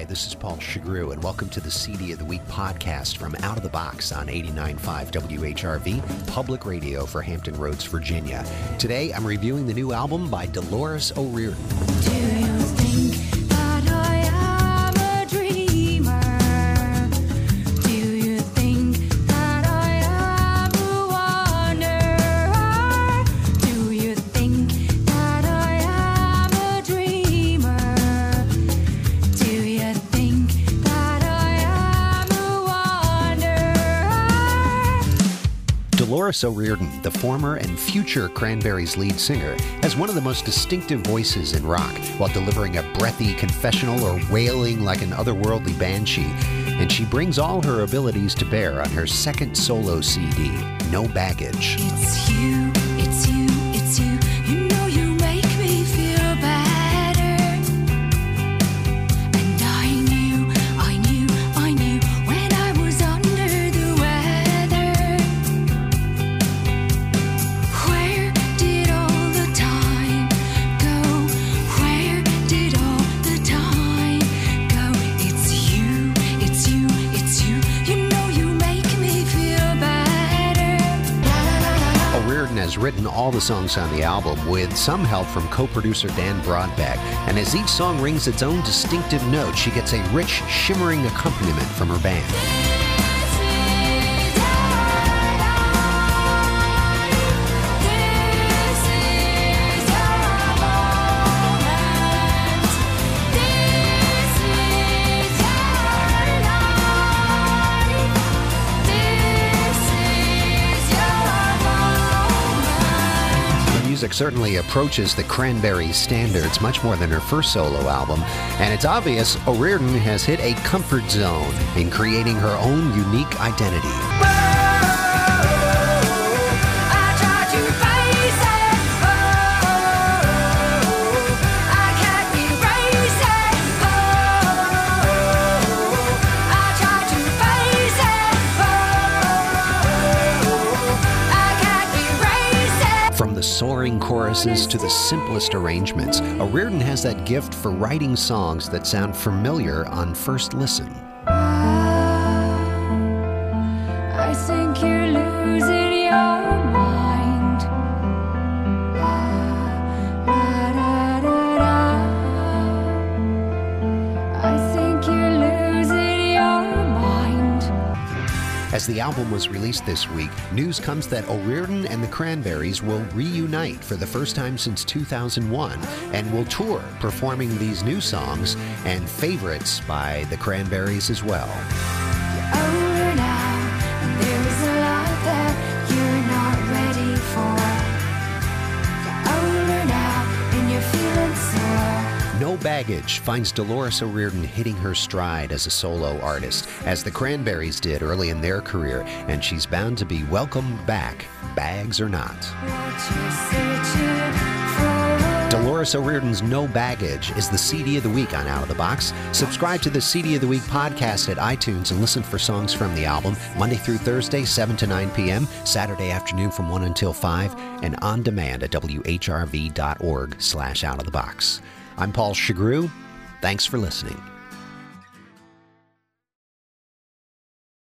Hi, this is Paul Shugrue, and welcome to the CD of the Week podcast from Out of the Box on 89.5 WHRV, public radio for Hampton Roads, Virginia. Today, I'm reviewing the new album by Dolores O'Riordan. Do you think that I am a dreamer? Do you think that I am a wanderer? Do you think that I am a dreamer? Do you think that I am a wanderer? Dolores O'Riordan, the former and future Cranberries lead singer, has one of the most distinctive voices in rock, while delivering a breathy confessional or wailing like an otherworldly banshee. And she brings all her abilities to bear on her second solo CD, No Baggage. It's you, it's you, it's you. You know you make me feel better. And I knew when I was under the weather. Where did all the time go? Where did all the time go? It's you, it's you, it's you. You know you make me feel better. O'Riordan has written all the songs on the album with some help from co-producer Dan Broadback, and as each song rings its own distinctive note, she gets a rich, shimmering accompaniment from her band. Her music certainly approaches the Cranberries standards much more than her first solo album, and it's obvious O'Riordan has hit a comfort zone in creating her own unique identity. From the soaring choruses to the simplest arrangements, O'Riordan has that gift for writing songs that sound familiar on first listen. I think you're losing your mind. I think you're losing your mind. As the album was released this week, news comes that O'Riordan and the Cranberries will reunite for the first time since 2001 and will tour performing these new songs and favorites by the Cranberries as well. Older now, and there is a lot that you're not ready for. You're older now, and you're feeling sore. No Baggage finds Dolores O'Riordan hitting her stride as a solo artist, as the Cranberries did early in their career, and she's bound to be welcomed back, bags or not. What you're searching for. Dolores O'Riordan's No Baggage is the CD of the Week on Out of the Box. Subscribe to the CD of the Week podcast at iTunes and listen for songs from the album Monday through Thursday, 7 to 9 p.m., Saturday afternoon from 1 until 5, and on demand at whrv.org/outofthebox. I'm Paul Shugrue. Thanks for listening.